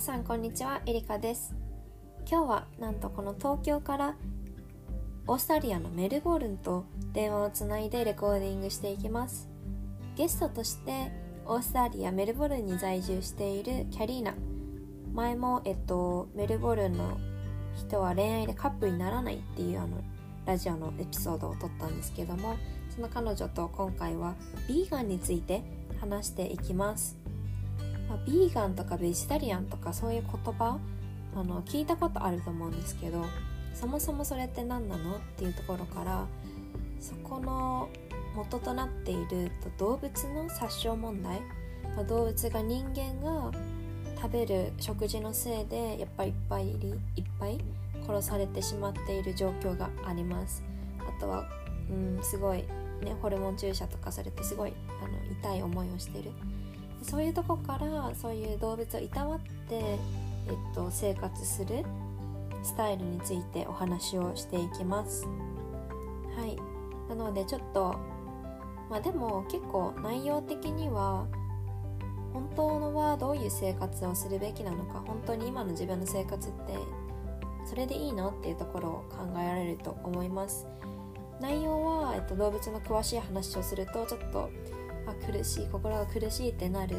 皆さんこんにちは、エリカです。今日はなんとこの東京からオーストラリアのメルボルンと電話をつないでレコーディングしていきます。ゲストとしてオーストラリアメルボルンに在住しているキャリーナ、前も、メルボルンの人は恋愛でカップルにならないっていうラジオのエピソードを撮ったんですけども、その彼女と今回はビーガンについて話していきます。ビーガンとかベジタリアンとかそういう言葉聞いたことあると思うんですけど、そもそもそれって何なのっていうところから、そこの元となっている動物の殺傷問題、動物が人間が食べる食事のせいでやっぱりいっぱい殺されてしまっている状況があります。あとはすごいね、ホルモン注射とかされてすごい痛い思いをしている。そういうとこから、そういう動物をいたわって、生活するスタイルについてお話をしていきます。はい、なのでちょっとでも結構内容的には本当はどういう生活をするべきなのか、本当に今の自分の生活ってそれでいいのっていうところを考えられると思います。内容は、動物の詳しい話をするとちょっと苦しい、心が苦しいってなる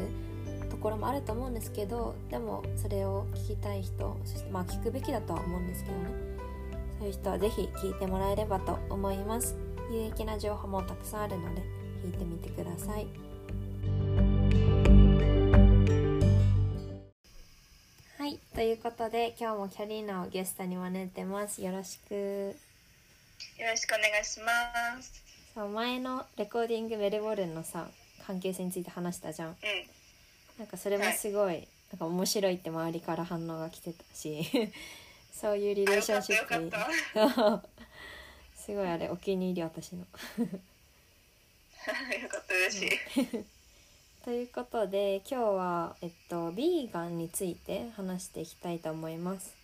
ところもあると思うんですけど、でもそれを聞きたい人、そして聞くべきだとは思うんですけどね、そういう人はぜひ聞いてもらえればと思います。有益な情報もたくさんあるので聞いてみてください。はい、ということで今日もキャリーナをゲストに招いてます。よろしくお願いします。そう、前のレコーディングメルボルンの関係性について話したじゃん、なんかそれもすごい、はい、なんか面白いって周りから反応が来てたしそういうリレーションシップにすごいあれお気に入り、私のよかった、嬉しいということで今日は、ビーガンについて話していきたいと思います。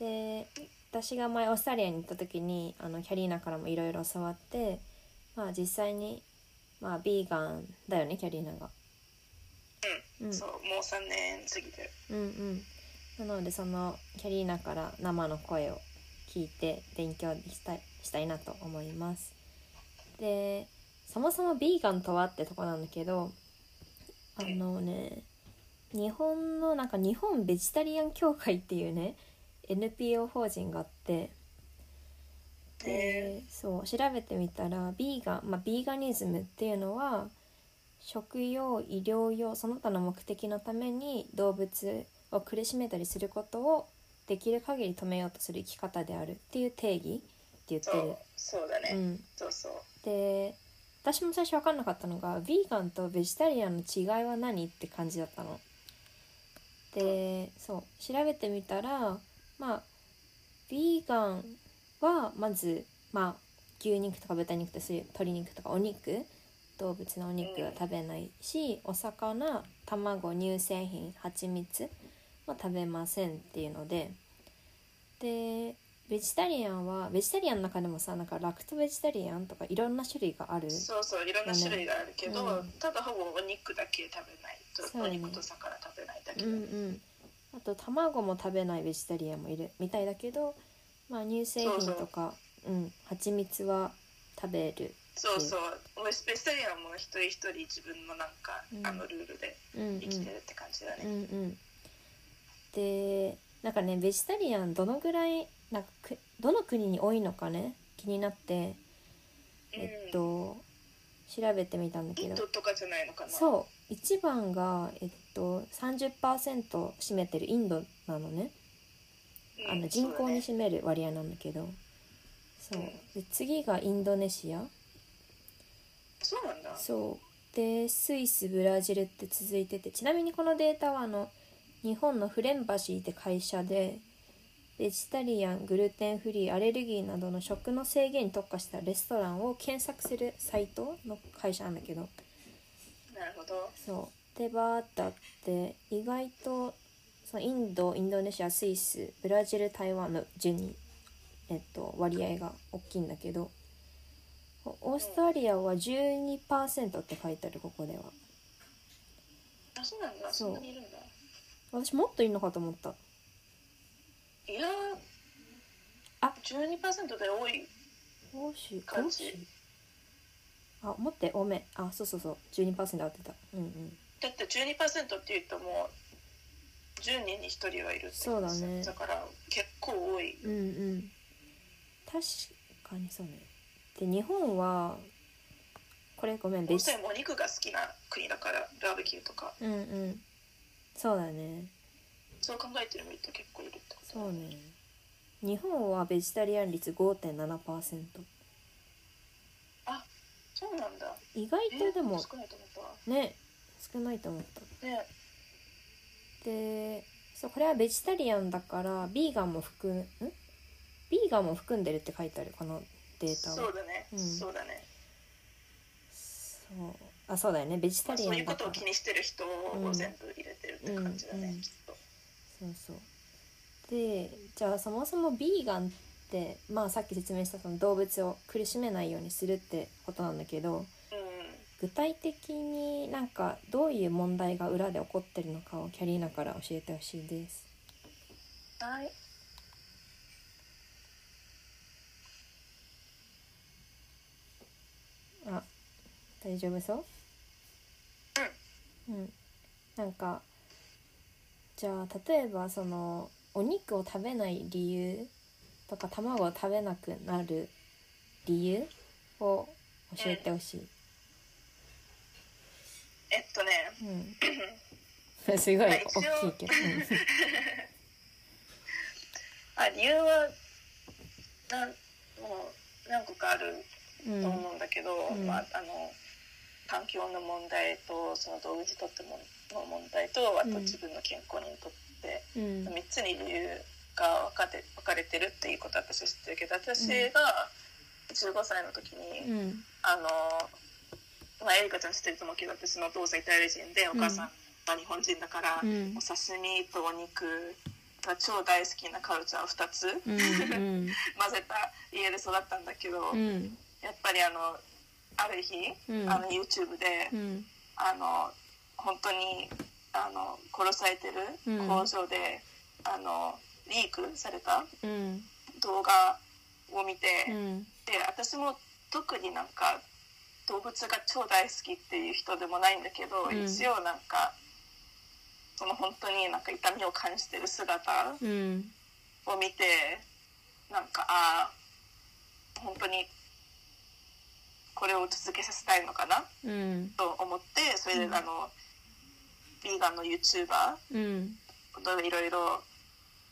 で、私が前オーストラリアに行った時にキャリーナからもいろいろ教わって、実際に、ビーガンだよね、キャリーナが。そう、もう3年過ぎてる。なのでそのキャリーナから生の声を聞いて勉強したいなと思います。で、そもそもビーガンとはってとこなんだけど、日本の日本ベジタリアン協会っていうねNPO 法人があって、で、そう調べてみたらビーガニズムっていうのは食用、医療用、その他の目的のために動物を苦しめたりすることをできる限り止めようとする生き方であるっていう定義って言ってる。そうだね、そうそう。で、私も最初分かんなかったのがビーガンとベジタリアンの違いは何って感じだったので、そう調べてみたらビーガンはまず、牛肉とか豚肉とかそういう鶏肉とかお肉、動物のお肉は食べないし、お魚、卵、乳製品、蜂蜜は食べませんっていうので、でベジタリアンはベジタリアンの中でもラクトベジタリアンとかいろんな種類がある。そうそう、いろんな種類があるけど、ただほぼお肉だけ食べない、お肉と魚食べないだけだね。あと卵も食べないベジタリアンもいるみたいだけど、乳製品とか蜂蜜は食べる。そうそう、ベジタリアンも一人一人自分のルールで生きてるって感じだね。でね、ベジタリアンどのぐらいどの国に多いのかね気になって、調べてみたんだけど、インドとかじゃないのかな。そう、一番が、30% 占めてるインドなのね、人口に占める割合なんだけど、そう、で次がインドネシア。そうなんだ。そうで、スイス、ブラジルって続いてて、ちなみにこのデータは日本のフレンバシーって会社でベジタリアン、グルテンフリー、アレルギーなどの食の制限に特化したレストランを検索するサイトの会社なんだけど。なるほど。そうでバーッとあって、意外とそのインド、インドネシア、スイス、ブラジル、台湾の順に、割合が大きいんだけど、オーストラリアは 12% って書いてある、ここでは。あ、そうなんだ。そんなにいるんだ。私もっといいのかと思った。いやあ、12% で多い感じ。あ、もっと多め。あ、そうそうそう、12% で合ってた。うんうん。だって 12% っていうともう10人に1人はいるって。そうだね。だから結構多い。うんうん、確かにそうね。で、日本はこれごめん、本当にお肉が好きな国だからバーベキューとか。うんうん、そうだね。そう考えてる人結構いるってことだね。そうね。日本はベジタリアン率 5.7%。 あ、そうなんだ。意外とでも、少ないと思ったね。少ないと思ったね。で、そう、これはベジタリアンだからビーガンも含んでるって書いてある、このデータは。そうだね、うん、そうだね。そう、あ、そうだよね、ベジタリアンだから、そういうことを気にしてる人を全部入れてるって感じだね、きっと。そうそう。で、じゃあそもそもビーガンって、まあ、さっき説明したその動物を苦しめないようにするってことなんだけど、うん、具体的になんかどういう問題が裏で起こってるのかをキャリーナから教えてほしいです。はい、あ、大丈夫そう。うん、なんかじゃあ例えばそのお肉を食べない理由とか卵を食べなくなる理由を教えてほしい。うん、すごい大きいけどあ、理由はもう何個かあると思うんだけど、うん、まあ、環境の問題とその動物にとっての問題と、あと自分の健康にとって、うん、3つに理由が分かれてるっていうことは私知ってるけど、私が15歳の時に、うん、まあ、エリカちゃん知ってると思うけど、私のお父さんイタリア人でお母さんが日本人だから、うん、お刺身とお肉が超大好きなカルチャーを2つ、うんうん、混ぜた家で育ったんだけど、うん、やっぱりある日、うん、YouTube で、うん、本当に殺されてる工場で、うん、リークされた動画を見て、うん、で私も特になんか動物が超大好きっていう人でもないんだけど、うん、一応なんかその本当になんか痛みを感じてる姿を見て、うん、なんかあ、本当にこれを続けさせたいのかな、うん、と思って、それでビーガンの YouTuber をいろいろ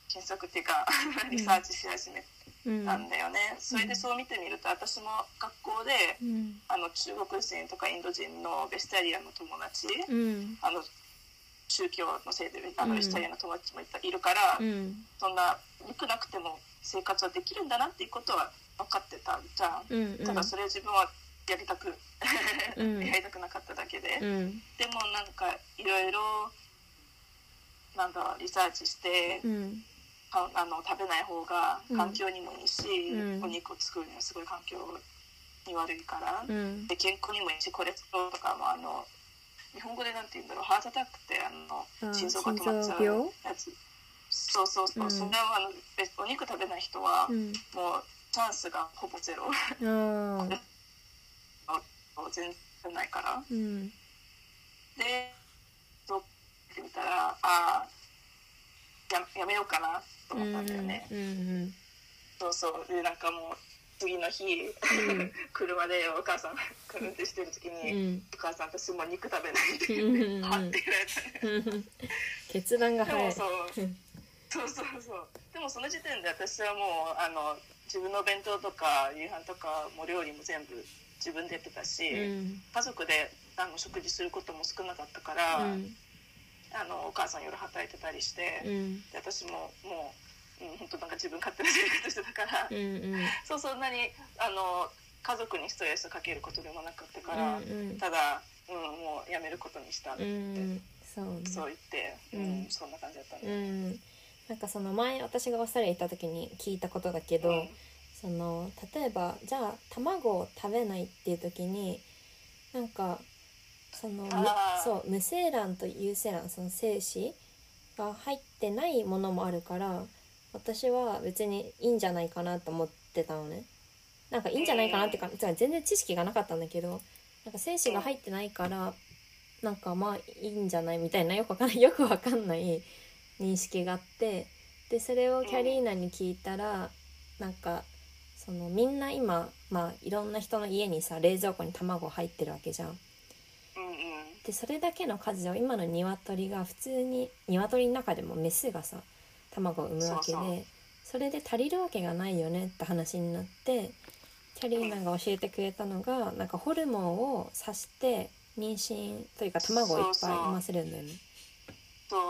検索っていうかリサーチし始めて。なんだよね。それでそう見てみると、私も学校で、うん、中国人とかインド人のベジタリアンの友達、うん、宗教のせいでベジタリアンの友達もいるから、うん、そんな肉なくても生活はできるんだなっていうことは分かってたじゃん、うんうん、ただそれ自分はやりたくなかっただけで、うん、でもなんかいろいろなんだろうリサーチして、うん、食べない方が環境にもいいし、うん、お肉を作るのはすごい環境に悪いから、うん、で健康にもいいし、コレステロールとかも日本語でなんて言うんだろう、ハートアタックって心臓が止まっちゃうやつ。そうそうそう、うん、それはお肉食べない人は、うん、もうチャンスがほぼゼロ全然ないから、うん、でそうってみたら、あ、やめようかなと思ったんだよね、うんうんうん、そうそう。でなんかもう次の日、うん、車でお母さんが運転してる時に、うん、お母さん私もう肉食べないって言って、うんうん、はって言われたね決断が早い。でもそうそうそうそう。でもその時点で私はもう自分の弁当とか夕飯とかも料理も全部自分でやってたし、うん、家族で食事することも少なかったから、うん、お母さん夜働いてたりして、うん、で私ももう、うん、本当なんか自分勝手な生活してたから、うんうん、そうそんなに家族にストレスかけることでもなかったから、うんうん、ただ、うん、もうやめることにしたって、うん、そう言って、うんうん、そんな感じだったね、うん、なんかその前私がオーストラリアに行った時に聞いたことだけど、うん、例えばじゃあ卵を食べないっていう時になんかそう無精卵と有精卵、その精子が入ってないものもあるから、私は別にいいんじゃないかなと思ってたのね。なんかいいんじゃないかなってか、全然知識がなかったんだけど、なんか精子が入ってないからなんかまあいいんじゃないみたいな、よくわかんない認識があって、でそれをキャリーナに聞いたら、なんかそのみんな今、まあ、いろんな人の家にさ冷蔵庫に卵入ってるわけじゃん。でそれだけの数を今の鶏が普通に鶏の中でもメスがさ卵を産むわけで、それで足りるわけがないよねって話になって、キャリーナが教えてくれたのが、なんかホルモンを刺して妊娠というか卵をいっぱい産ませるんだよね。そう、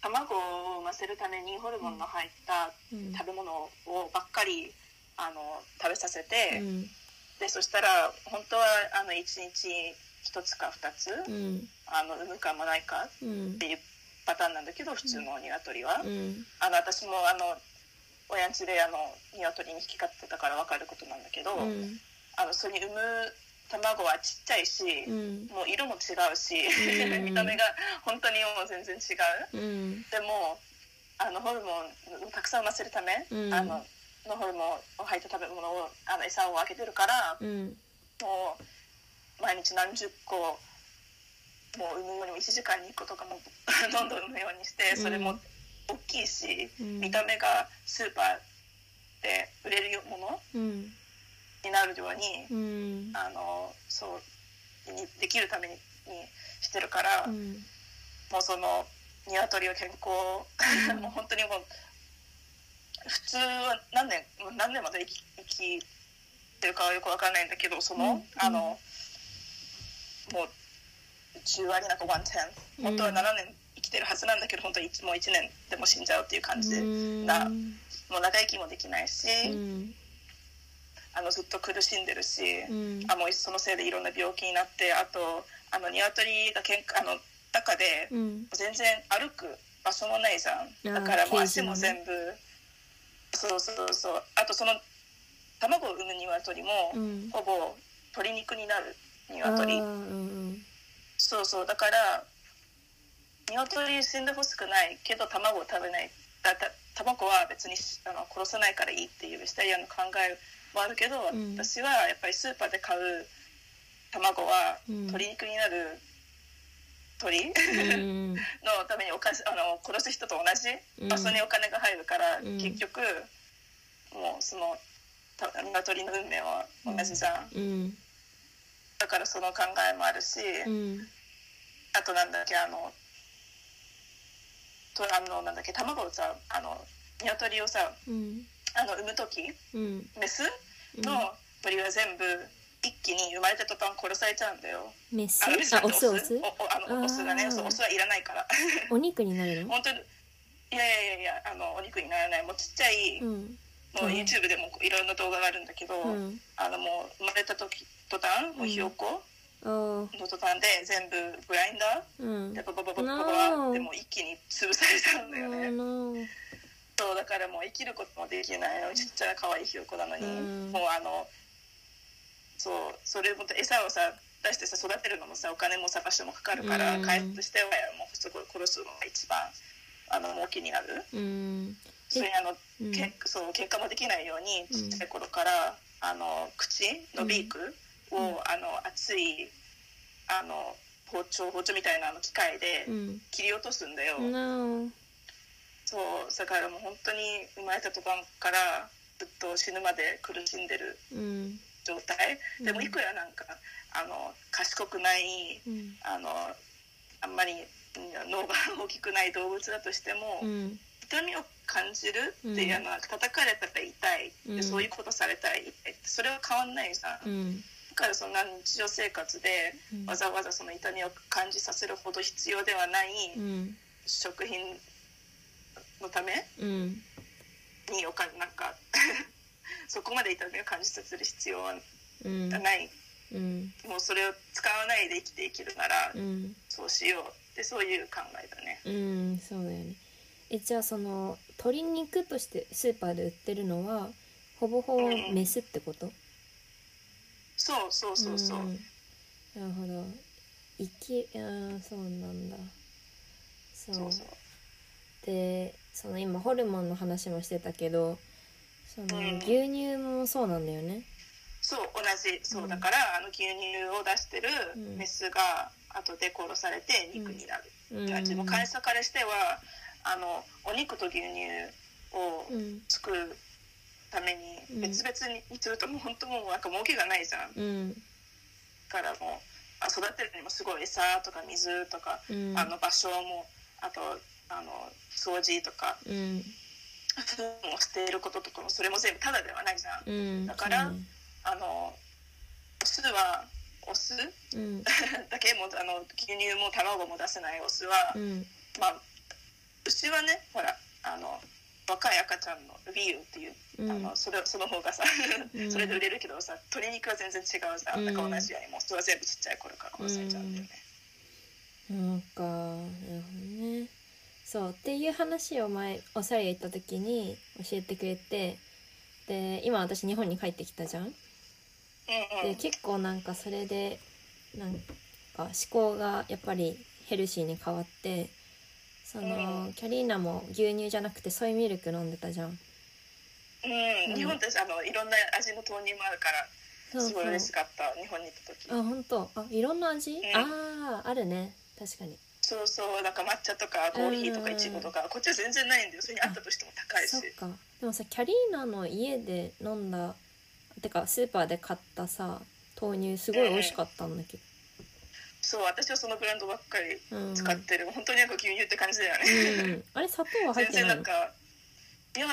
卵を産ませるためにホルモンの入った食べ物をばっかり食べさせて、でそしたら本当は1日1つか2つ、産むかもないかっていうパターンなんだけど、普通の鶏は、私も親ん家で鶏に引き飼ってたから分かることなんだけど、それに産む卵はちっちゃいし、もう色も違うし、見た目が本当にもう全然違う、でもホルモンをたくさん産ませるため、のホルモンを入った食べ物を餌をあげてるから、もう毎日何十個もう産むよりも1時間に1個とかもどんどん産むようにして、それも大きいし、見た目がスーパーで売れるもの、になるように、そうできるためにしてるから、もうその鶏を健康、もう本当にもう普通は何年まで生きてるかはよくわからないんだけど、その、もう10割なんかワンテン、本当は7年生きてるはずなんだけど、本当にもう1年でも死んじゃうっていう感じな、もう長生きもできないし、ずっと苦しんでるし、もうそのせいでいろんな病気になって、あと鶏が中で全然歩く場所もないじゃん、だからもう足も全部、そうあとその卵を産む鶏も、ほぼ鶏肉になる鶏、そうだから鶏死んでほしくないけど卵を食べない、卵は別に殺さないからいいっていうベジタリアンの考えもあるけど、私はやっぱりスーパーで買う卵は鶏肉になる鶏のために殺す人と同じ場所にお金が入るから、結局もうその鶏の運命は同じじゃん、だからその考えもあるし、あと卵をさ鶏をさ、産むとき、メスの鳥は全部一気に生まれた途端殺されちゃうんだよ。メス？オスだね。オスはいらないから。お肉になるの？本当にいやお肉にならない。もうちっちゃい、もう YouTube でもいろんな動画があるんだけど、もう生まれた時途端、もうひよこの途端で全部グラインダーでバババでも一気に潰されちゃうんだよね。そうだからもう生きることもできないの、ちっちゃな可愛いひよこなのに、もうそれも餌をさ出してさ育てるのもさお金も探してもかかるから、回復してはもうすごい殺すのが一番儲けになる、それに喧嘩もできないようにちっちゃい頃から口のビークを、熱い包丁みたいな機械で切り落とすんだよ、そうだからもう本当に生まれた途端からずっと死ぬまで苦しんでる状態、でもいくらなんか賢くない、あんまり脳が大きくない動物だとしても、痛みを感じるっていう叩かれたら痛い、でそういうことされたら痛い、それは変わんないさ、だからそんな日常生活でわざわざその痛みを感じさせるほど必要ではない食品のためになんかそこまで痛みを感じさせる必要はない、もうそれを使わないで生きていけるなら、そうしようってそういう考えだね。そうだよね。じゃあその鶏肉としてスーパーで売ってるのはほぼほぼメスってこと？そう、なるほど。そうなんだ。そうそうで、その今ホルモンの話もしてたけど、その牛乳もそうなんだよね。そう同じ、そうだから、うん、牛乳を出してるメスが後で殺されて肉になる。自分会社からしてはお肉と牛乳を作るために別々にするともう本当もうなんか儲けがないじゃん。うん、からもう育てるにもすごい餌とか水とか、うん、場所もあと掃除とか。うんを捨てることとかもそれも全部ただではないじゃん、うん、だから、うん、オス、うん、だけも牛乳も卵も出せないオスは、うん、まあ牛はねほら若い赤ちゃんのビールっていう、うん、その方がさそれで売れるけどさ鶏肉は全然違うじゃん、うん、だから同じようにもうそれは全部ちっちゃい頃から殺されちゃうんだよね、うん、なんかねそうっていう話を前オーストラリア行った時に教えてくれて、で今私日本に帰ってきたじゃん、で結構なんかそれでなんか思考がやっぱりヘルシーに変わって、そのキャリーナも牛乳じゃなくてソイミルク飲んでたじゃん、うん、日本っていろんな味の豆乳もあるからすごい嬉しかった。そうそう日本に行った時あ本当あいろんな味、うん、ああるね確かにそうそうなんか抹茶とかコーヒーとかイチゴとか、こっちは全然ないんだよ。それにあったとしても高いし。そっか。でもさキャリーナの家で飲んだてかスーパーで買ったさ豆乳すごい美味しかったんだけど、そう私はそのブランドばっかり使ってる、うん、本当になんか牛乳って感じだよね、うん、あれ砂糖は入ってないの？全然なんかいや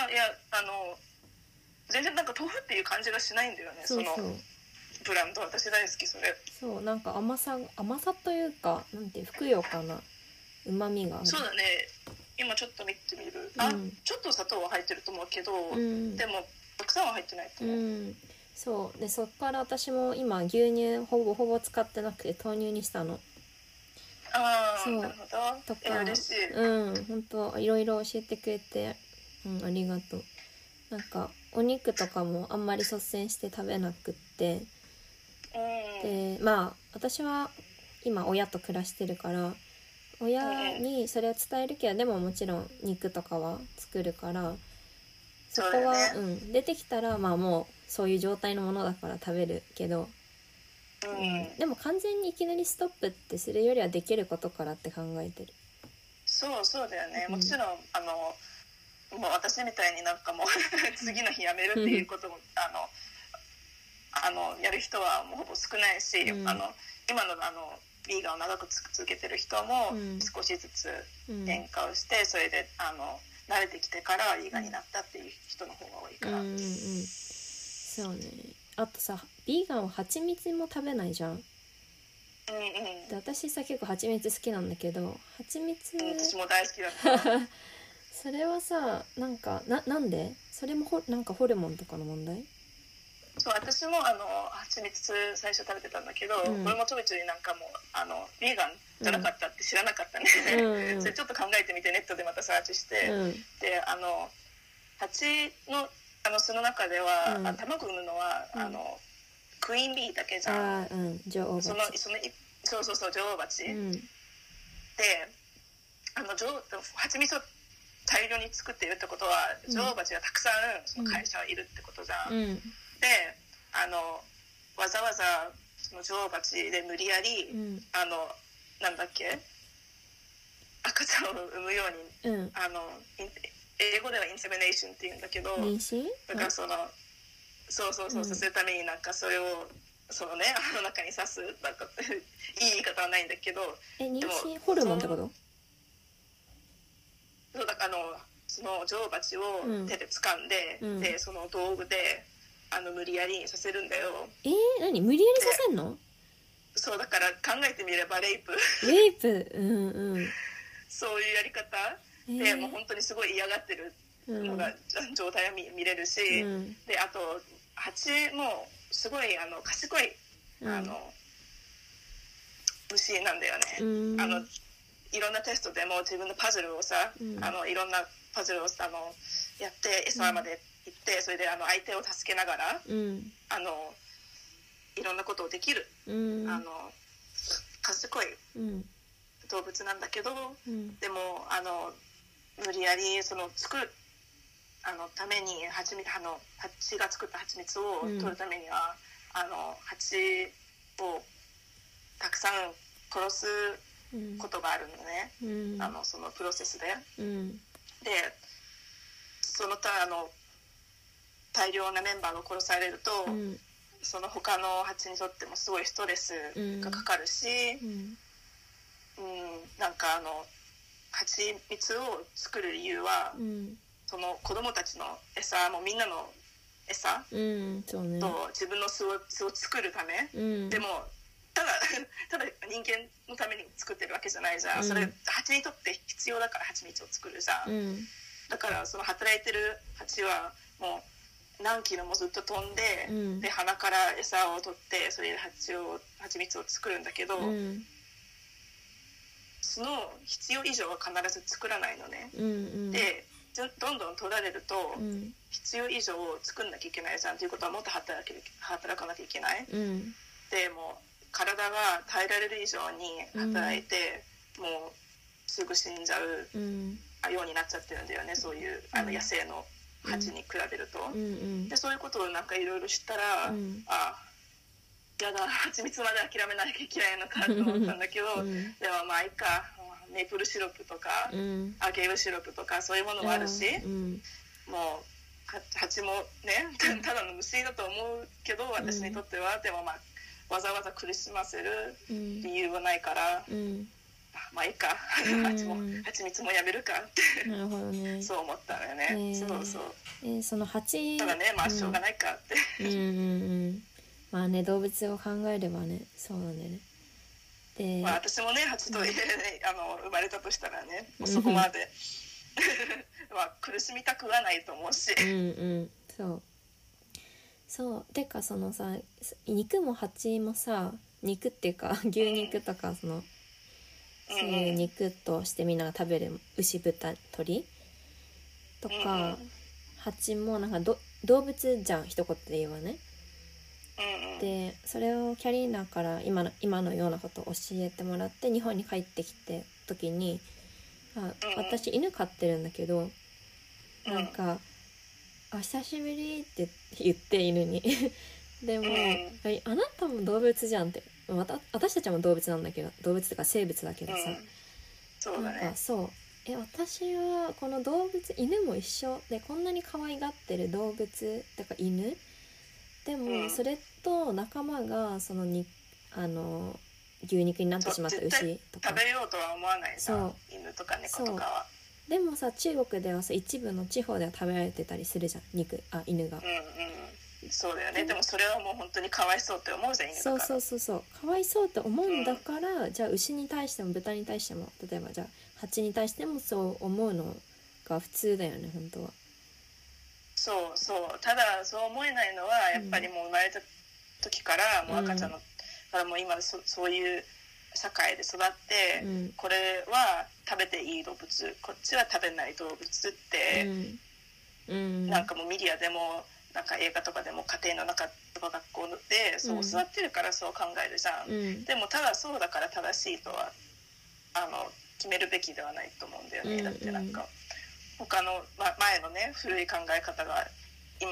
全然なんか豆腐っていう感じがしないんだよね。そのブランド私大好きそれ。そうなんか甘さというかなんてふくよかな旨味がある。そうだね今ちょっと見てみる、うん、あちょっと砂糖は入ってると思うけど、うん、でもたくさんは入ってないと思う、うん、そうでそっから私も今牛乳ほぼ使ってなくて豆乳にしたの。ああなるほどとか嬉しい。うん本当いろいろ教えてくれて、うん、ありがとう。なんかお肉とかもあんまり率先して食べなくってで、まあ私は今親と暮らしてるから親にそれを伝えるけどでももちろん肉とかは作るからそこはうん出てきたらまあもうそういう状態のものだから食べるけど、うん、でも完全にいきなりストップってするよりはできることからって考えてる。そうだよねもちろん、もう私みたいになんかもう次の日やめるっていうこともやる人はもうほぼ少ないし、うん、今のビーガンを長く続けてる人も少しずつ変化をして、うん、それで慣れてきてからビーガンになったっていう人の方が多いから、うんうん、そうね。あとさビーガンは蜂蜜も食べないじゃん、うんうん、で私さ結構蜂蜜好きなんだけど蜂蜜、うん、私も大好きだったそれはさなんかなんでそれもなんかホルモンとかの問題。そう私も蜂蜜最初食べてたんだけど、うん、これもちょびちょびなんかもうビーガンじゃなかったって知らなかったね、うん、それちょっと考えてみてネットでまたサーチして、うん、で蜂の巣の中では、うん、卵産むのは、うん、クイーンビーだけじゃん、うん、女王蜂そう女王蜂、うん、で蜂蜜を大量に作っているってことは女王蜂がたくさんその会社はいるってことじゃん、うんうんでわざわざその女王蜂で無理やり、うん、なんだっけ赤ちゃんを産むように、うん、英語ではインセミネーションって言うんだけどだからそうさせるためになんかそれをそのね中に刺すなんかいい言い方はないんだけど妊娠ホルモンってことそうだからその女王蜂を手で掴んで、うん、でその道具で無理やりさせるんだよ。何無理やりさせんの？そうだから考えてみればレイプ、うんうん、そういうやり方で、もう本当にすごい嫌がってるのが、うん、状態は見れるし、うん、であと蜂もすごい賢い、うん、虫なんだよね、うん、いろんなテストでも自分のパズルをさ、うん、いろんなパズルをやって餌まで、うん行ってそれで相手を助けながら、うん、いろんなことをできる、うん、賢い動物なんだけど、うん、でも無理やりその作るために蜂が作った蜂蜜を取るためには、うん、蜂をたくさん殺すことがあるのね、うん、そのプロセスで、うん、でその他大量なメンバーが殺されると、うん、その他の蜂にとってもすごいストレスがかかるし、うんうん、なんか蜂蜜を作る理由は、うん、その子供たちの餌もみんなの餌、うんそうね、と自分の巣を作るため、うん、でもただ人間のために作ってるわけじゃないじゃん、うん、それ蜂にとって必要だから蜂蜜を作るじゃん、うん、だからその働いてる蜂はもう何キロもずっと飛んで、うん、で鼻から餌を取ってそれで蜂蜜を作るんだけど、うん、その必要以上は必ず作らないのね、うんうん、でどんどん取られると、うん、必要以上を作んなきゃいけないじゃんということはもっと働かなきゃいけない、うん、でもう体が耐えられる以上に働いて、うん、もうすぐ死んじゃう、うん、ようになっちゃってるんだよね、そういう野生の蜂に比べると、うんうん、でそういうことをなんかいろいろ知ったら、うん、あやだ蜂蜜まで諦めなきゃいけないのかと思ったんだけど、うん、でもまあいいかメープルシロップとか、うん、アケーブシロップとかそういうものもあるし、うん、もう蜂もねただの虫だと思うけど私にとっては、うん、でもまあわざわざ苦しませる理由はないから、うん、まあいいか、うん、蜂蜜もやめるかってなるほど、ね、そう思ったのよね、そうそう、その蜂ただねまあしょうがないかって、うんうんうん、まあね動物を考えればねそうなんだよねで、まあ、私もね蜂と、うん、生まれたとしたらねもうそこまで、うん、まあ苦しみたくはないと思うし、うんうん、そうそうてかそのさ肉も蜂もさ肉っていうか牛肉とかその、うん、そういう肉としてみんなが食べる牛豚鳥とか、うん、蜂もなんか動物じゃん一言で言えばね、うん、でそれをキャリーナから今のようなことを教えてもらって日本に帰ってきて時に私犬飼ってるんだけどなんかお久しぶりって言って犬にでも、うん、あなたも動物じゃんって私たちも動物なんだけど動物とか生物だけどさ、うん、そうだねなんかそう私はこの動物犬も一緒でこんなに可愛がってる動物だから犬でもそれと仲間がそのに牛肉になってしまった牛とか食べようとは思わないさ犬とか猫とかはでもさ中国ではさ一部の地方では食べられてたりするじゃん犬が、うんうん、そうだよね、うん、でもそれはもう本当にかわいそうって思うじゃん犬だからそうかわいそうって思うんだから、うん、じゃあ牛に対しても豚に対しても例えばじゃあ蜂に対してもそう思うのが普通だよね本当はそうただそう思えないのはやっぱりもう生まれた時から、うん、もう赤ちゃんの、うん、からもう今そういう社会で育って、うん、これは食べていい動物こっちは食べない動物って、うんうん、なんかもうメディアでもなんか映画とかでも家庭の中とか学校でそう育ってるからそう考えるじゃん、うん、でもただそうだから正しいとは決めるべきではないと思うんだよね、うん、だってなんか他の、前のね古い考え方が今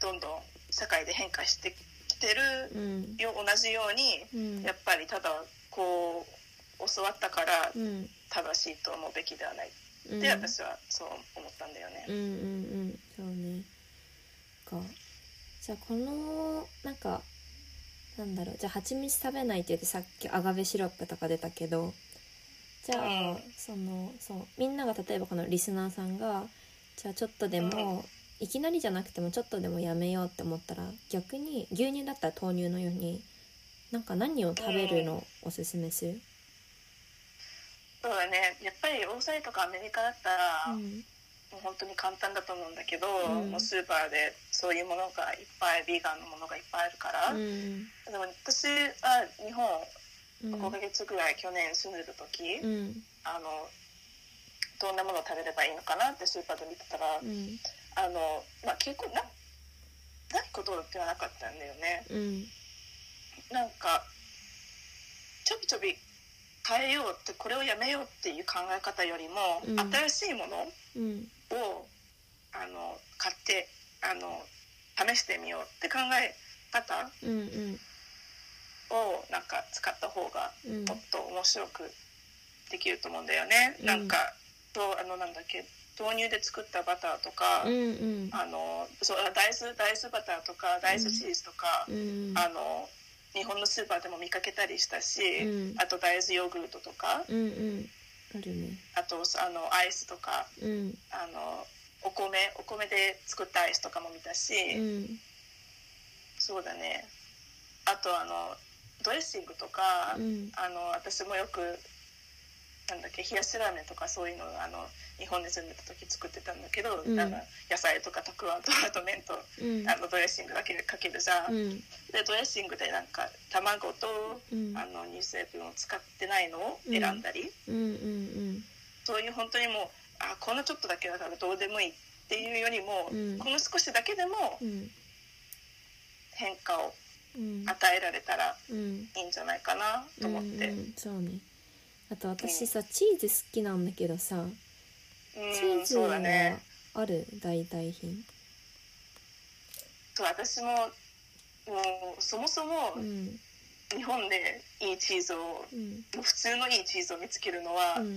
どんどん社会で変化してきてるよ、うん、同じように、うん、やっぱりただこう教わったから正しいと思うべきではないって、うん、私はそう思ったんだよね。うんうんうんそうね。かじゃあこのなんかなんだろうじゃあ蜂蜜食べないって言ってさっきアガベシロップとか出たけどじゃあ、うん、そうみんなが例えばこのリスナーさんがじゃあちょっとでも、うん、いきなりじゃなくてもちょっとでもやめようって思ったら逆に牛乳だったら豆乳のようになんか何を食べるのおすすめする、うん、そうだねやっぱりオーストラリアとかアメリカだったら、うん、もう本当に簡単だと思うんだけど、うん、もうスーパーでそういうものがいっぱいビーガンのものがいっぱいあるから、うん、でも私は日本5ヶ月ぐらい去年住んでた時、うん、どんなものを食べればいいのかなってスーパーで見てたら、うん結構ないことではなかったんだよね、うんなんかちょびちょび変えようってこれをやめようっていう考え方よりも、うん、新しいものを、買って試してみようって考え方をなんか使った方がもっと面白くできると思うんだよね、うん、なんかなんだっけ豆乳で作ったバターとか、うんうん、大豆バターとか大豆チーズとか、うん、日本のスーパーでも見かけたりしたし、うん、あと大豆ヨーグルトとか、うんうん、あるね、あとアイスとか、うん、お米で作ったアイスとかも見たし、うん、そうだね、あとドレッシングとか、うん、私もよくなんだっけ冷やしラーメンとかそういうのを日本に住んでた時作ってたんだけど、うん、野菜とかたくあんとかと麺と、うん、ドレッシングだけかけるじゃん、うん、でドレッシングでなんか卵と、うん、乳成分を使ってないのを選んだり、うんうんうんうん、そういう本当にもうこんなちょっとだけだからどうでもいいっていうよりも、うん、この少しだけでも変化を与えられたらいいんじゃないかなと思って、うんうんうん、そうね、あと私さ、うん、チーズ好きなんだけどさ、うん、チーズはある、うん、代替品。そう、私も、そもそも、うん、日本でいいチーズを、うん、普通のいいチーズを見つけるのは、うん、もう、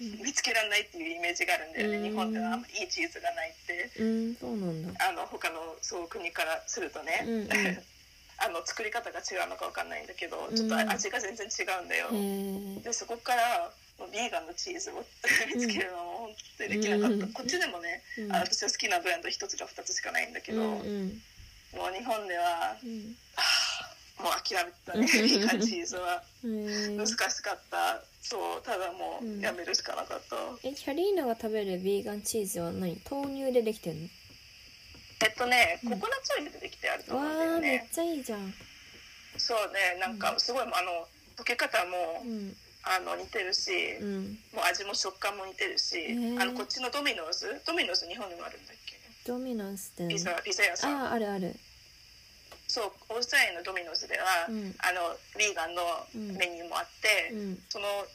うん、見つけられないっていうイメージがあるんだよね、うん、日本ではあんまりいいチーズがないって、うん、そうなんだ、他のそう国からするとね、うんうん作り方が違うのか分かんないんだけど、ちょっと味が全然違うんだよ、うん、でそこからビーガンのチーズを見つけるのも本当にできなかった、うん、こっちでもね、うん、私は好きなブランド1つか2つしかないんだけど、うん、もう日本では、うん、もう諦めてたね、ビーガンチーズは、難しかった。そう、ただもうやめるしかなかった、うん、キャリーナが食べるビーガンチーズは何、豆乳でできてんの？ココナッツオイルでできてあると思うんだよね。めっちゃいいじゃん。そうね、なんかすごい溶け方も、うん、似てるし、うん、もう味も食感も似てるし、こっちのドミノーズ日本にもあるんだっけ？ドミノーズってピザ屋さん。あるある。そう、オーストラリアのドミノーズでは、うん、ビーガンのメニューもあって、うん、その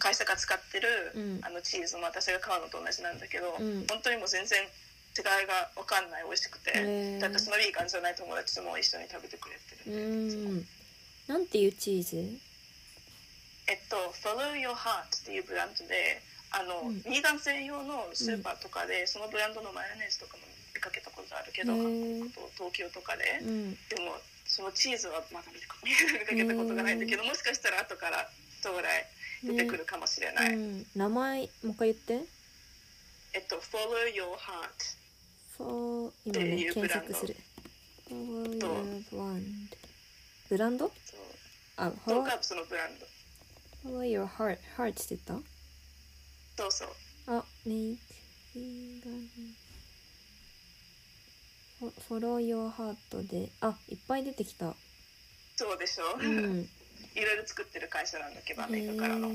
会社が使ってる、うん、チーズも私が買うのと同じなんだけど、うん、本当にもう全然違いが分かんない、美味しくて、私のビーガンじゃない友達も一緒に食べてくれてる。なんていうチーズ？Follow Your Heart っていうブランドで、ビーガン専用のスーパーとかで、うん、そのブランドのマヨネーズとかも見かけたことあるけど、東京とかで、うん、でもそのチーズはまだ見かけたことがないんだけど、もしかしたら後から将来出てくるかもしれない、うん、名前もう一回言って。Follow Your Heart今ね検索する。Follow Your Brand。ブランド？そう。トークアップスのブランド。Follow Your Heart。Heart って言った？そうそう。Follow Your Heart で、いっぱい出てきた。そうでしょ？うん。いろいろ作ってる会社なんだけど、アメリカからの。す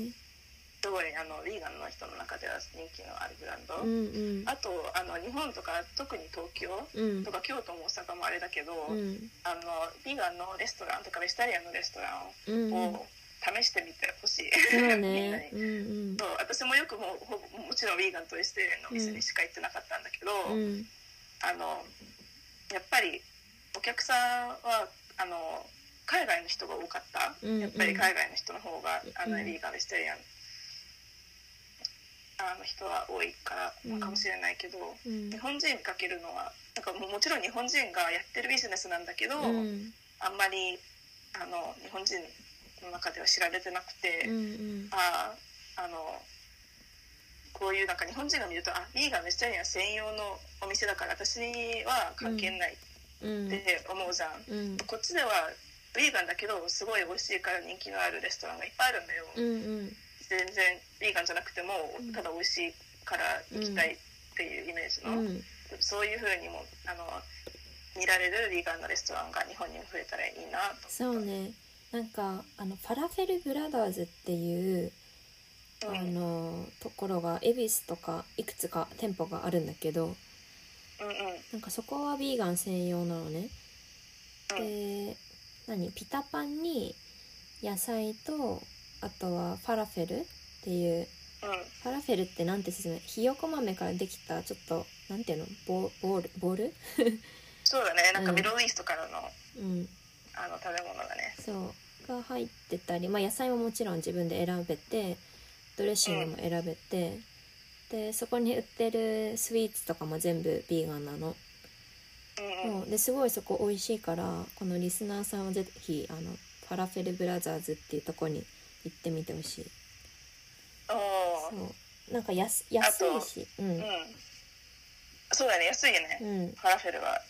ごいビーガンの人の中では人気のあるブランド、うんうん、あと日本とか特に東京とか、うん、京都も大阪もあれだけど、うん、ビーガンのレストランとかベジタリアンのレストランを試してみてほしい、うん、みんなに、うんうん、そう、私もよくもちろんビーガンとエステの店にしか行ってなかったんだけど、うん、やっぱりお客さんは海外の人が多かった、うんうん、やっぱり海外の人の方がビーガンベジタリアン人は多いから、かもしれないけど、うん、日本人かけるのはなんかもちろん日本人がやってるビジネスなんだけど、うん、あんまり日本人の中では知られてなくて、うんうん、こういうなんか日本人が見るとビーガンベジタリアン専用のお店だから私は関係ないって思うじゃん、うんうん、こっちではビーガンだけどすごい美味しいから人気のあるレストランがいっぱいあるんだよ、うんうん、全然ビーガンじゃなくてもただ美味しいから行きたいっていうイメージの、うん、そういう風にも見られるビーガンのレストランが日本にも増えたらいいなと。そうね、なんかファラフェルブラダーズっていう、うん、ところが恵比寿とかいくつか店舗があるんだけど、うんうん、なんかそこはビーガン専用なのね、うん、でピタパンに野菜と、あとはファラフェルっていう、ファラフェルってなんて説明、ひよこ豆からできたちょっとなんていうの、ボールそうだね、なんかミドルイーストからの、あの食べ物だね。そうが入ってたり、まあ、野菜ももちろん自分で選べて、ドレッシングも選べて、でそこに売ってるスイーツとかも全部ビーガンなの。ですごいそこ美味しいから、このリスナーさんはぜひあのファラフェルブラザーズっていうところに行ってみてほしい。そうなんか安いし、そうだね、安いよね、ファラフェルは。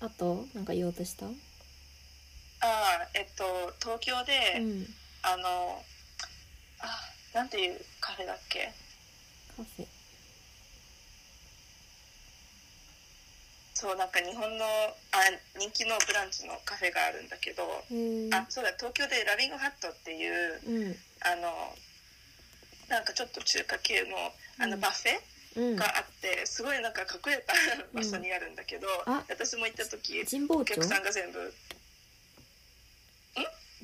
あとなんか言おうとした？東京で、なんていうカフェだっけ？カフェ。そう、なんか日本の人気のブランチのカフェがあるんだけど、そうだ、東京でラビングハットっていう、なんかちょっと中華系の、バフェがあって、すごいなんか隠れた場所にあるんだけど、私も行った時お客さんが全部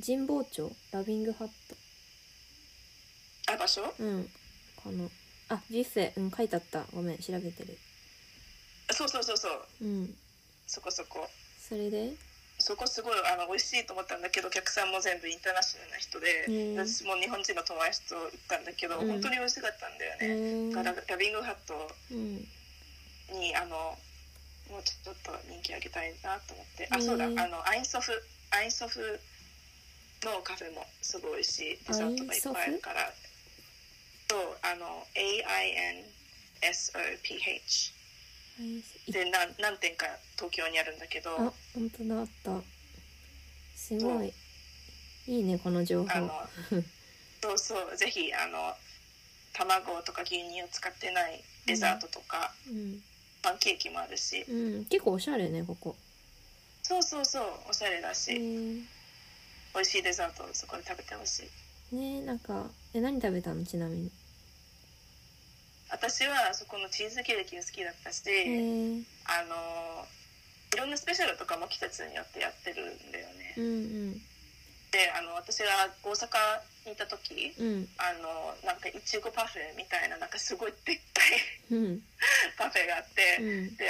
神保町ラビングハット、場所、このビュッフェ、書いてあった、ごめん調べてる。そう、そこそこ。それでそこすごい美味しいと思ったんだけど、お客さんも全部インターナショナルな人で、私も日本人の友達と行ったんだけど、本当に美味しかったんだよね。ラビングハットに、もうちょっと人気上げたいなと思って、そうだ、AINSOPHのカフェもすごい美味しい、デザートがいっぱいあるから。とAINSOPHで何店か東京にあるんだけど。本当だ、あった。すごいいいね、この情報。そう、ぜひ卵とか牛乳を使ってないデザートとか、パンケーキもあるし、結構おしゃれね、ここ。そう、おしゃれだし、美味しいデザートをそこで食べてほしいね。なんか何食べたの、ちなみに？私はそこのチーズケーキが好きだったし、いろんなスペシャルとかも季節によってやってるんだよね。で、私は大阪にいた時、なんかいちごパフェみたいな、なんかすごいでっかい、パフェがあって、で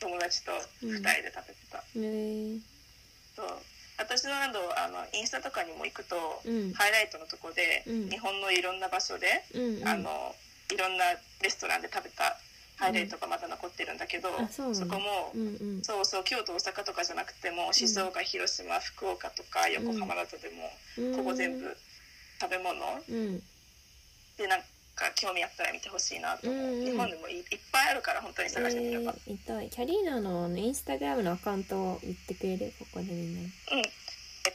友達と2人で食べてた。そう、私のインスタとかにも行くと、ハイライトのとこで、日本のいろんな場所で、いろんなレストランで食べたハイライトがまだ残ってるんだけど、そこも、そう京都大阪とかじゃなくても、静岡、広島、福岡とか横浜だとでも、ここ全部食べ物、でなんか興味あったら見てほしいなと思う。日本でもいっぱいあるから、本当に探してみれば。キャリーナのインスタグラムのアカウントを言ってくれる？ここでみんな。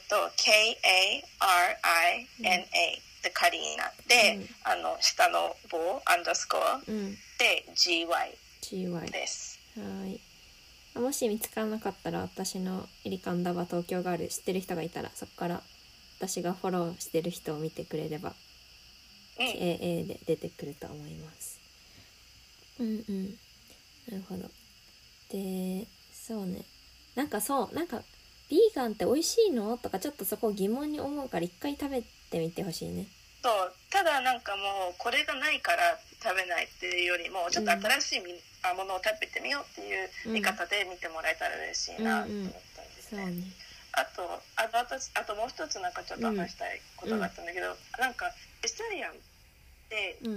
KARINA でカリーナで、下の棒_で GY です。もし見つからなかったら、私のエリカンダバ東京ガール知ってる人がいたら、そこから私がフォローしてる人を見てくれれば、KA で出てくると思います。なるほど。で、そうね、なんかビーガンって美味しいのとか、ちょっとそこを疑問に思うから、一回食べてみてほしいね。そう、ただなんかもうこれがないから食べないっていうよりも、ちょっと新しいものを食べてみようっていう見方で見てもらえたら嬉しいなと思ったんですね。あともう一つなんかちょっと話したいことがあったんだけど、なんかベジタリアンっ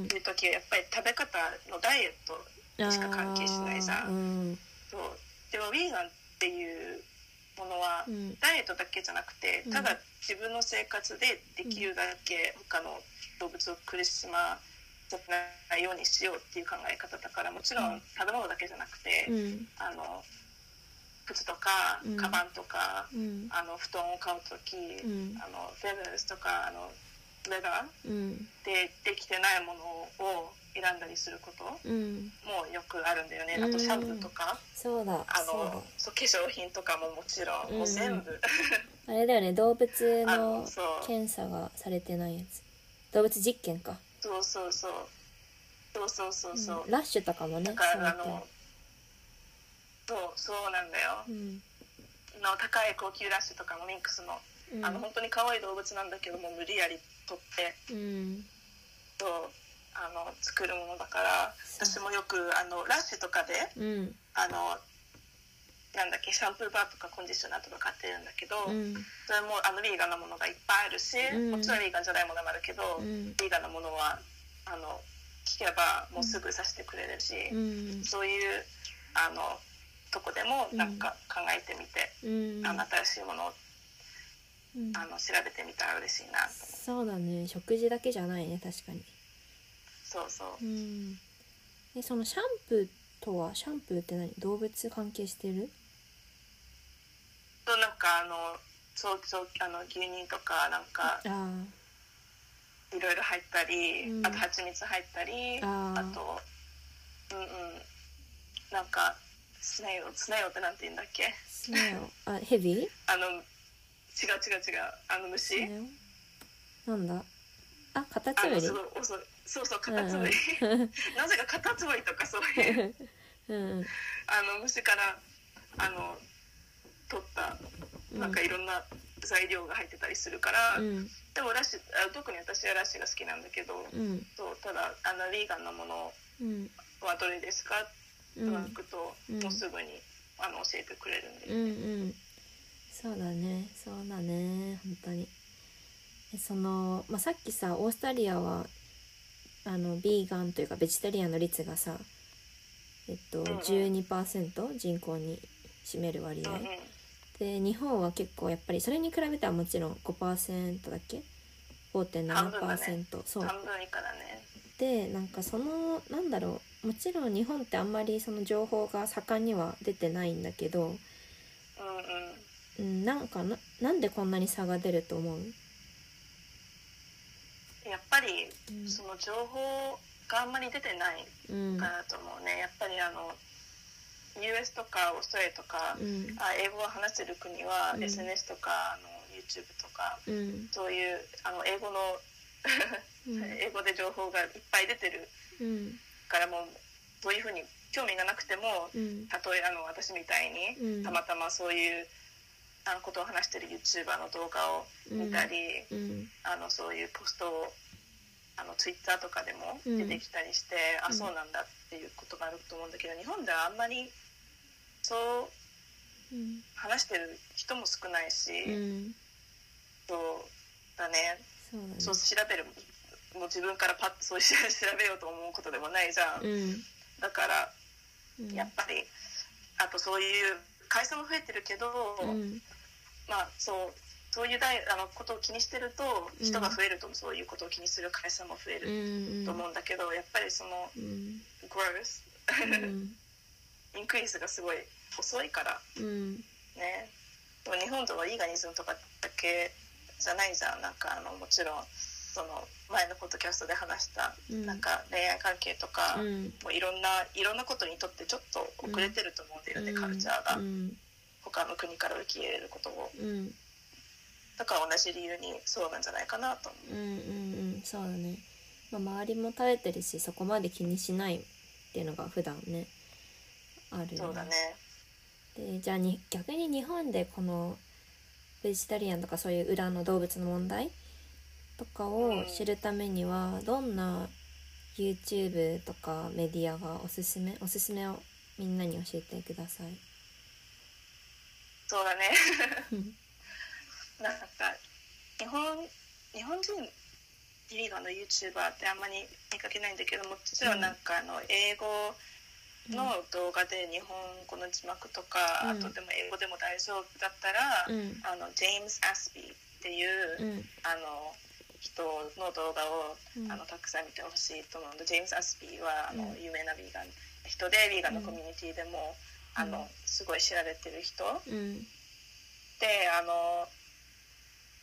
ていう時はやっぱり食べ方のダイエットにしか関係しないさ。そうでもビーガンっていうものは、ダイエットだけじゃなくて、ただ自分の生活でできるだけ他の動物を苦しませないようにしようっていう考え方だから、もちろん食べ物だけじゃなくて、靴とかカバンとか、布団を買うとき、フェザーズとかレザーでできてないものを選んだりすることもよくあるんだよね。あとシャンプーとか、そう化粧品とかも、もちろんもう全部あれだよね、動物の検査がされてないやつ、動物実験か。そうラッシュとかもね。だからそうなんだよ。の高い高級ラッシュとかのミックスの、うん、本当に可愛い動物なんだけども無理やり取って、うん、作るものだから、私もよくラッシュとかで、うん、なんだっけ、シャンプーバーとかコンディショナーとか買ってるんだけど、うん、それもヴィーガンなものがいっぱいあるし、うん、もちろんヴィーガンじゃないものもあるけど、うん、ヴィーガンなものは聞けばもうすぐさせてくれるし、うん、そういうとこでもなんか考えてみて、うん、新しいものを、うん、調べてみたら嬉しいなと思う。そうだね、食事だけじゃないね、確かに。そうそう、うん、でそのシャンプーとは、シャンプーって何、動物関係してる？なんかそう牛乳とかなんかいろいろ入ったり、うん、あと蜂蜜入ったり、あとうんうん、なんかスネオってなんて言うんだっけ？スネオ、ヘビ？違う虫？なんだ？あ、カタツムリ？そうそうカタツムリ。なぜかカタツムリとかそういううん、虫から取ったなんかいろんな材料が入ってたりするから、うん、でもラッシュ、特に私はラッシュが好きなんだけど、うん、そう、ただヴィーガンのものはどれですか？と聞くと、うん、もうすぐに教えてくれるんで、うんうん、そうだね本当に。まあ、さっきさオーストラリアはヴィーガンというかベジタリアンの率がさ、12% 人口に占める割合、うんうん、で日本は結構やっぱりそれに比べてはもちろん 5% だっけ 5.7%、 そう半分以下だね。でなんかなんだろう、もちろん日本ってあんまりその情報が盛んには出てないんだけど、うんうん、なんでこんなに差が出ると思う？やっぱり、うん、その情報があんまり出てないからだと思うね、うん、やっぱりUS とかオーストラリアとか、うん、英語を話してる国は、うん、SNS とかYouTube とか、うん、そういう英語の英語で情報がいっぱい出てるから、もうどういうふうに興味がなくても、たとえ私みたいにたまたまそういうことを話してる YouTuber の動画を見たり、そういうポストをTwitter とかでも出てきたりして、あ、そうなんだっていうことがあると思うんだけど、日本ではあんまりそう話してる人も少ないし、そうだね。そう調べる、もう自分からパッとそう調べようと思うことでもないじゃん、うん、だから、うん、やっぱりあとそういう会社も増えてるけど、うん、まあそういうことを気にしてると人が増えると、うん、そういうことを気にする会社も増えると思うんだけど、うん、やっぱりその、うん、グロースインクリースがすごい遅いから、うん、ね。でも日本とはイーガニズムとかだけじゃないじゃん。なんかもちろんその前のポッドキャストで話した、うん、なんか恋愛関係とか、うん、もういろんなことにとってちょっと遅れてると思うんだよね、うん、カルチャーが、うん、他の国から受け入れることを、うん、だから同じ理由にそうなんじゃないかなと思う。うんうんうん、そうだね、まあ、周りも耐えてるしそこまで気にしないっていうのが普段ねあるよね。そうだね。でじゃあ逆に日本でこのベジタリアンとかそういう裏の動物の問題とかを知るためには、どんな YouTube とかメディアがおすすめをみんなに教えてください。そうだねなんか日本人ヴィーガンの YouTuber ってあんまり見かけないんだけども、実はなんか英語の動画で日本語の字幕とか、うん、あとでも英語でも大丈夫だったら、うん、ジェームス・アスビーっていう、うん、人の動画を、うん、たくさん見てほしいと思うので、ジェームス・アスビーはうん、有名なヴィーガン人で、ヴィーガンのコミュニティでも、うん、すごい知られてる人、うん、で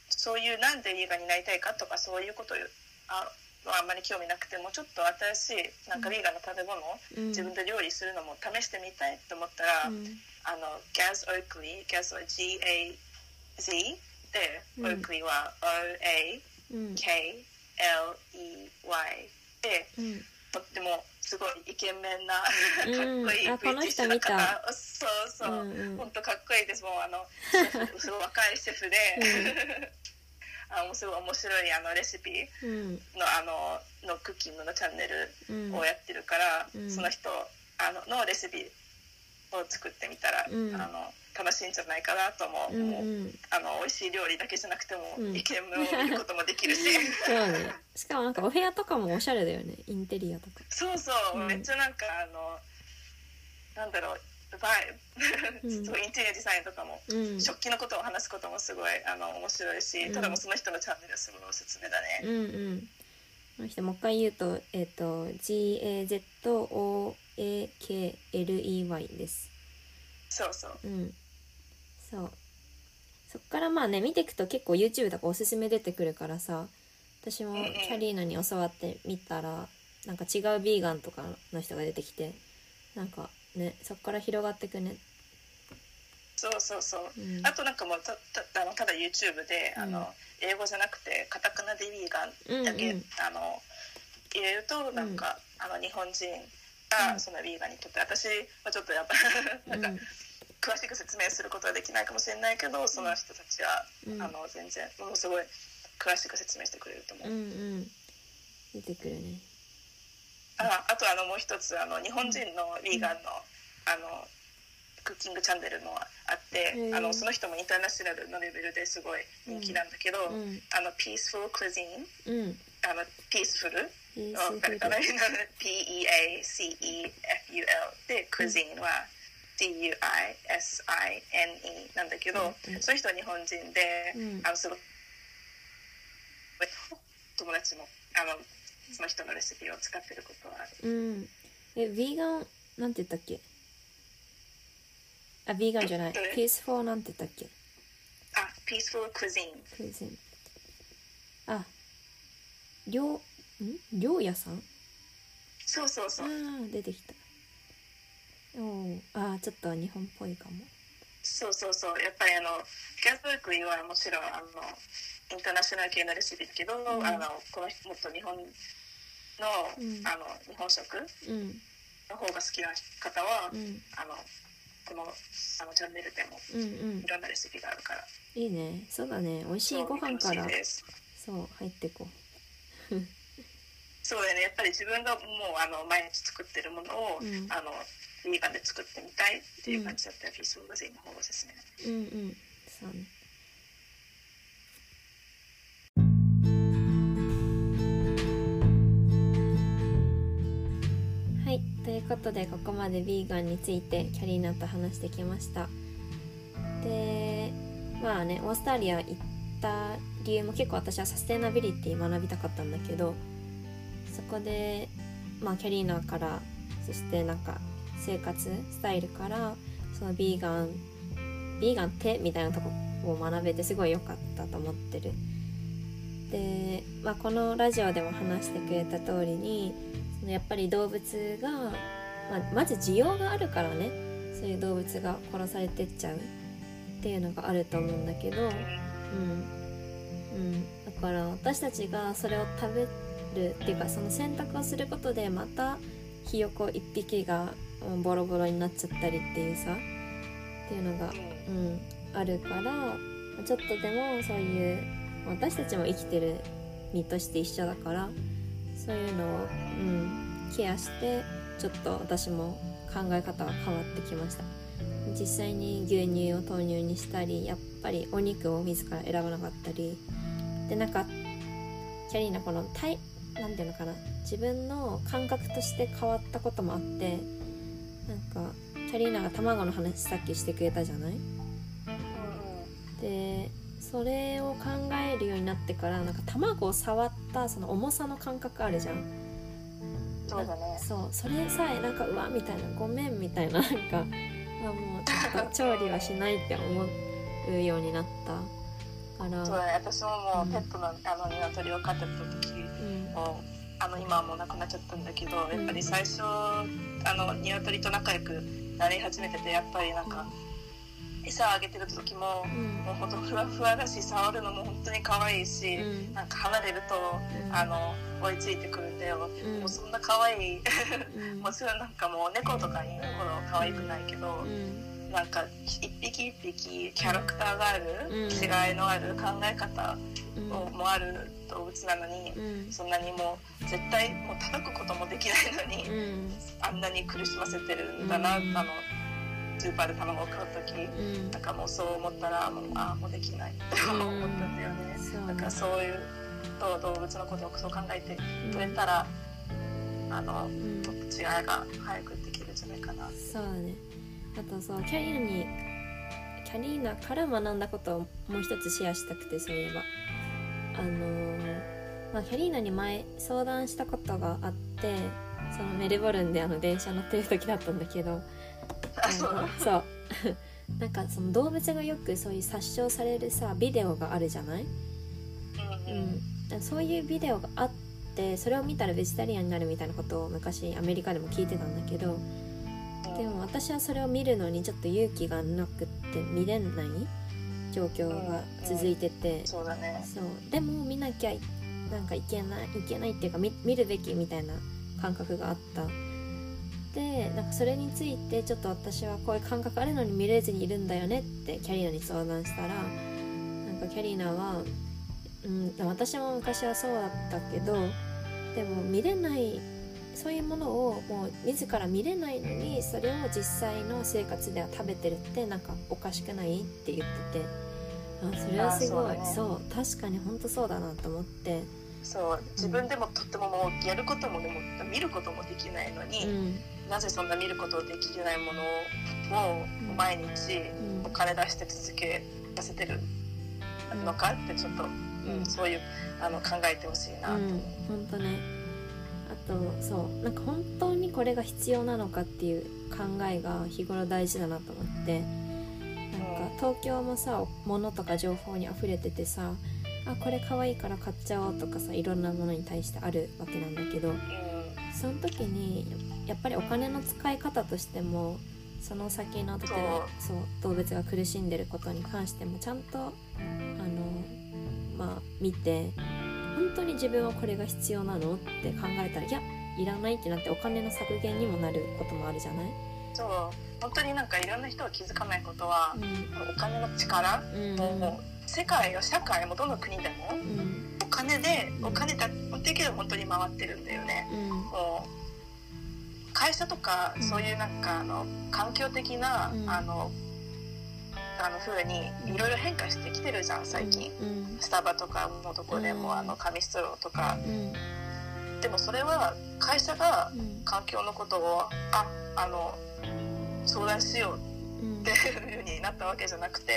そういうなんでヴィーガンになりたいかとかそういうことをあんまり興味なくても、ちょっと新しいなんかヴィーガンの食べ物を自分で料理するのも試してみたいと思ったら、うん、Gaz Oakley、 Gaz は G-A-Z で、うん、Oakley は O-A-K-L-E-Y で、うん、とってもすごいイケメンなかっこいい、うん、この人見た、そうそう、本当かっこいいです。もうすごい若いシェフで、すごい面白いレシピ のクッキングのチャンネルをやってるから、その人のレシピを作ってみたら、楽しいんじゃないかなとも、美味しい料理だけじゃなくても、イケメンを見ることもできるしそうね、しかもなんかお部屋とかもおしゃれだよね、インテリアとか。そうそう、めっちゃなんかなんだろう、インテリアデザインとかも、食器のことを話すこともすごい面白いし、ただもその人のチャンネルはすごいおすすめだね。この人もう一回言うと、GAZOAKLEY です。そうそう、そう、そっからまあね見ていくと結構 YouTube とかおすすめ出てくるからさ、私もキャリーナに教わってみたら、なんか違うビーガンとかの人が出てきて、なんかね、そこから広がってくね。そうそうそう、あとなんかもうただ YouTube で英語じゃなくてカタカナでヴィーガンだけ入れると、なんか日本人がそのヴィーガンにとって、私はちょっとやっぱなんか詳しく説明することはできないかもしれないけど、その人たちは全然もうすごい詳しく説明してくれると思う。出てくるね。あともう一つ日本人のヴィーガンの、クッキングチャンネルもあって、その人もインターナショナルのレベルですごい人気なんだけど、Peaceful Cuisine、Peaceful のPEACEFUL で Cuisine は DUISINE なんだけど、その人は日本人で、すごい友達もその人のレシピを使ってることはある。ヴィーガンなんて言ったっけ？あ、ヴィーガンじゃない。ピースフォーなんて言ったっけ？あ、ピースフォークジーン。あ、料屋さん？そうそうそう。出てきた。ちょっと日本っぽいかも。そうそうそう。やっぱりギャザークイはもちろんインターナショナル系のレシピだけど、この人もっと日本の、日本食の方が好きな方は、このチャンネルでもいろんなレシピがあるから、いいね。そうだね、美味しいご飯からそう入ってこうそうだね、やっぱり自分がもう毎日作ってるものをヴィーガンで作ってみたいっていう感じだったら、ピースオブゼイの方がおすすめ。そうね。ということで、ここまでヴィーガンについてキャリーナと話してきました。で、まあね、オーストラリア行った理由も結構私はサステナビリティ学びたかったんだけど、そこで、キャリーナからそしてなんか生活スタイルからそのヴィーガンってみたいなとこを学べてすごい良かったと思ってる。で、このラジオでも話してくれた通りに、やっぱり動物が、まず需要があるからね、そういう動物が殺されてっちゃうっていうのがあると思うんだけど、だから私たちがそれを食べるっていうか、その選択をすることでまたひよこ一匹がボロボロになっちゃったりっていうさ、っていうのが、あるから、ちょっとでもそういう、私たちも生きてる身として一緒だから、そういうのを、ケアして、ちょっと私も考え方が変わってきました。実際に牛乳を豆乳にしたり、やっぱりお肉を自ら選ばなかったりで、なんかキャリーナ、このなんていうのかな、自分の感覚として変わったこともあって、なんかキャリーナが卵の話さっきしてくれたじゃない。で、それを考えるようになってから、なんか卵を触ったその重さの感覚あるじゃん。そうだね。そう、それさえなんか、うわみたいな、ごめんみたいな、なんか、もうちょっと調理はしないって思うようになったから。そうだね、私ももうペットの鶏を飼ってた時も、今はもうなくなっちゃったんだけど、やっぱり最初鶏と仲良くなり始めてて、やっぱりなんか餌あげてる時も、もうほんとふわふわだし、触るのも本当に可愛いし、うん、なんか離れると、うん、追いついてくるんだよ、うん、もうそんな可愛いもちろんなんかもう猫とか犬ほど可愛くないけど、うん、なんか一匹一匹キャラクターがある、うん、違いのある考え方もある動物なのに、うん、そんなにもう絶対もう叩くこともできないのに、うん、あんなに苦しませてるんだな、うん、スーパーで卵を買うとき、うん、なんかもうそう思ったらもうできないと思ったんだよね。だからそういう動物のことをそう考えてくれたら、うん、違いが早くできるんじゃないかな。そうだね。あとさ、キャリーナから学んだことをもう一つシェアしたくて、そういえばキャリーナに前相談したことがあって、そのメルボルンで電車乗ってる時だったんだけど、そうなんかその動物がよくそういう殺傷されるさビデオがあるじゃない、うん、そういうビデオがあって、それを見たらベジタリアンになるみたいなことを昔アメリカでも聞いてたんだけど、でも私はそれを見るのにちょっと勇気がなくって見れない状況が続いてて、そうだね。そうでも見なきゃなんかいけないっていうか 見るべきみたいな感覚があった。でなんかそれについてちょっと私はこういう感覚あるのに見れずにいるんだよねってキャリーナに相談したら、なんかキャリーナは、私も昔はそうだったけど、でも見れないそういうものをもう自ら見れないのにそれを実際の生活では食べてるってなんかおかしくないって言ってて、それはすごい、そう確かに本当そうだなと思って、そう自分でもとってももうやることもでも見ることもできないのに、なぜそんな見ることできないものを毎日お金出して続けさせてるのかってちょっと、そういう考えてほしいなと思う、本当ね。あとそうなんか本当にこれが必要なのかっていう考えが日頃大事だなと思って、なんか東京もさ物とか情報にあふれててさ、これ可愛いから買っちゃおうとかさ、いろんなものに対してあるわけなんだけど、その時にやっぱりお金の使い方としてもその先の例えばそう動物が苦しんでることに関してもちゃんと見て、本当に自分はこれが必要なのって考えたら、いやいらないってなってお金の削減にもなることもあるじゃない。そう本当になんかいろんな人が気づかないことは、お金の力も世界や社会もどの国でも、お金だけで本当に回ってるんだよね、もう会社とかそういうなんか環境的な、風にいろいろ変化してきてるじゃん最近、スタバとかのとこでも紙ストローとか、でもそれは会社が環境のことを相談しようっていう風になったわけじゃなくて、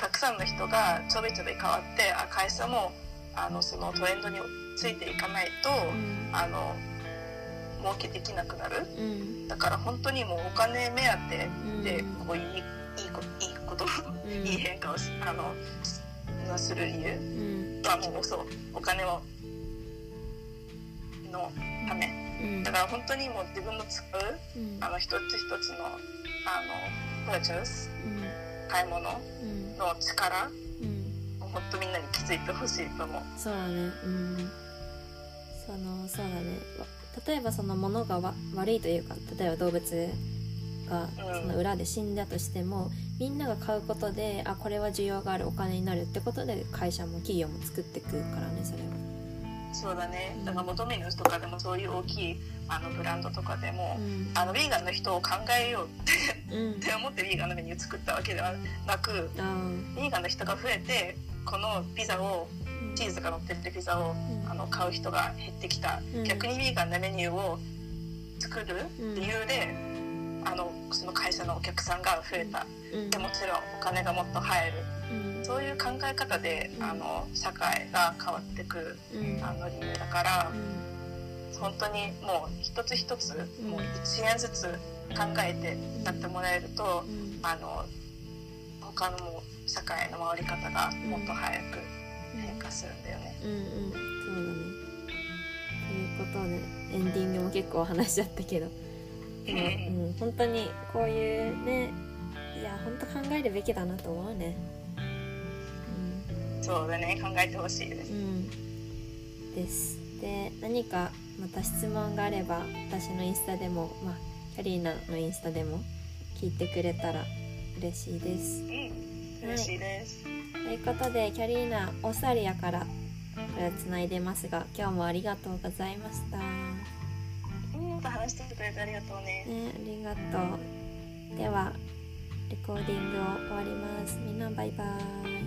たくさんの人がちょびちょび変わって、会社もそのトレンドについていかないと、儲けできなくなる、だから本当にもうお金目当てで、こういういいこと、いい変化をする理由は、もうそうお金をのため、だから本当にもう自分の使う、一つ一つのプロデュース、買い物の力、ほんとみんなに気づいてほしいと思う。そうだね、そうだね。例えばその物が悪いというか、例えば動物がその裏で死んだとしても、みんなが買うことで、これは需要があるお金になるってことで会社も企業も作ってくからね、それは。そうだね。だから求めるとかでもそういう大きいブランドとかでも、ヴィーガンの人を考えようって、って思ってヴィーガンのメニュー作ったわけではなく、ヴィーガンの人が増えて、このピザをチーズが乗ってるピザを、買う人が減ってきた、逆にヴィーガンのメニューを作る理由で、その会社のお客さんが増えた、でもちろんお金がもっと入る、そういう考え方で、社会が変わってくる、理由だから、本当にもう一つ一つ、もう1円ずつ考えてやってもらえると、他のも社会の回り方がもっと早く変化するんだよね。そうだね。ということでエンディングも結構話しちゃったけど、本当にこういうね、いや本当考えるべきだなと思うね。そうだね、考えてほしいです、うん、です。で、何かまた質問があれば私のインスタでも、まあ、キャリーナのインスタでも聞いてくれたら嬉しいです、うん、嬉しいです、はい、ということでキャリーナオーストラリアからこれをつないでますが、今日もありがとうございました。うん、話してくれてありがとう ね、ありがとう。ではレコーディングを終わります。みんなバイバイ。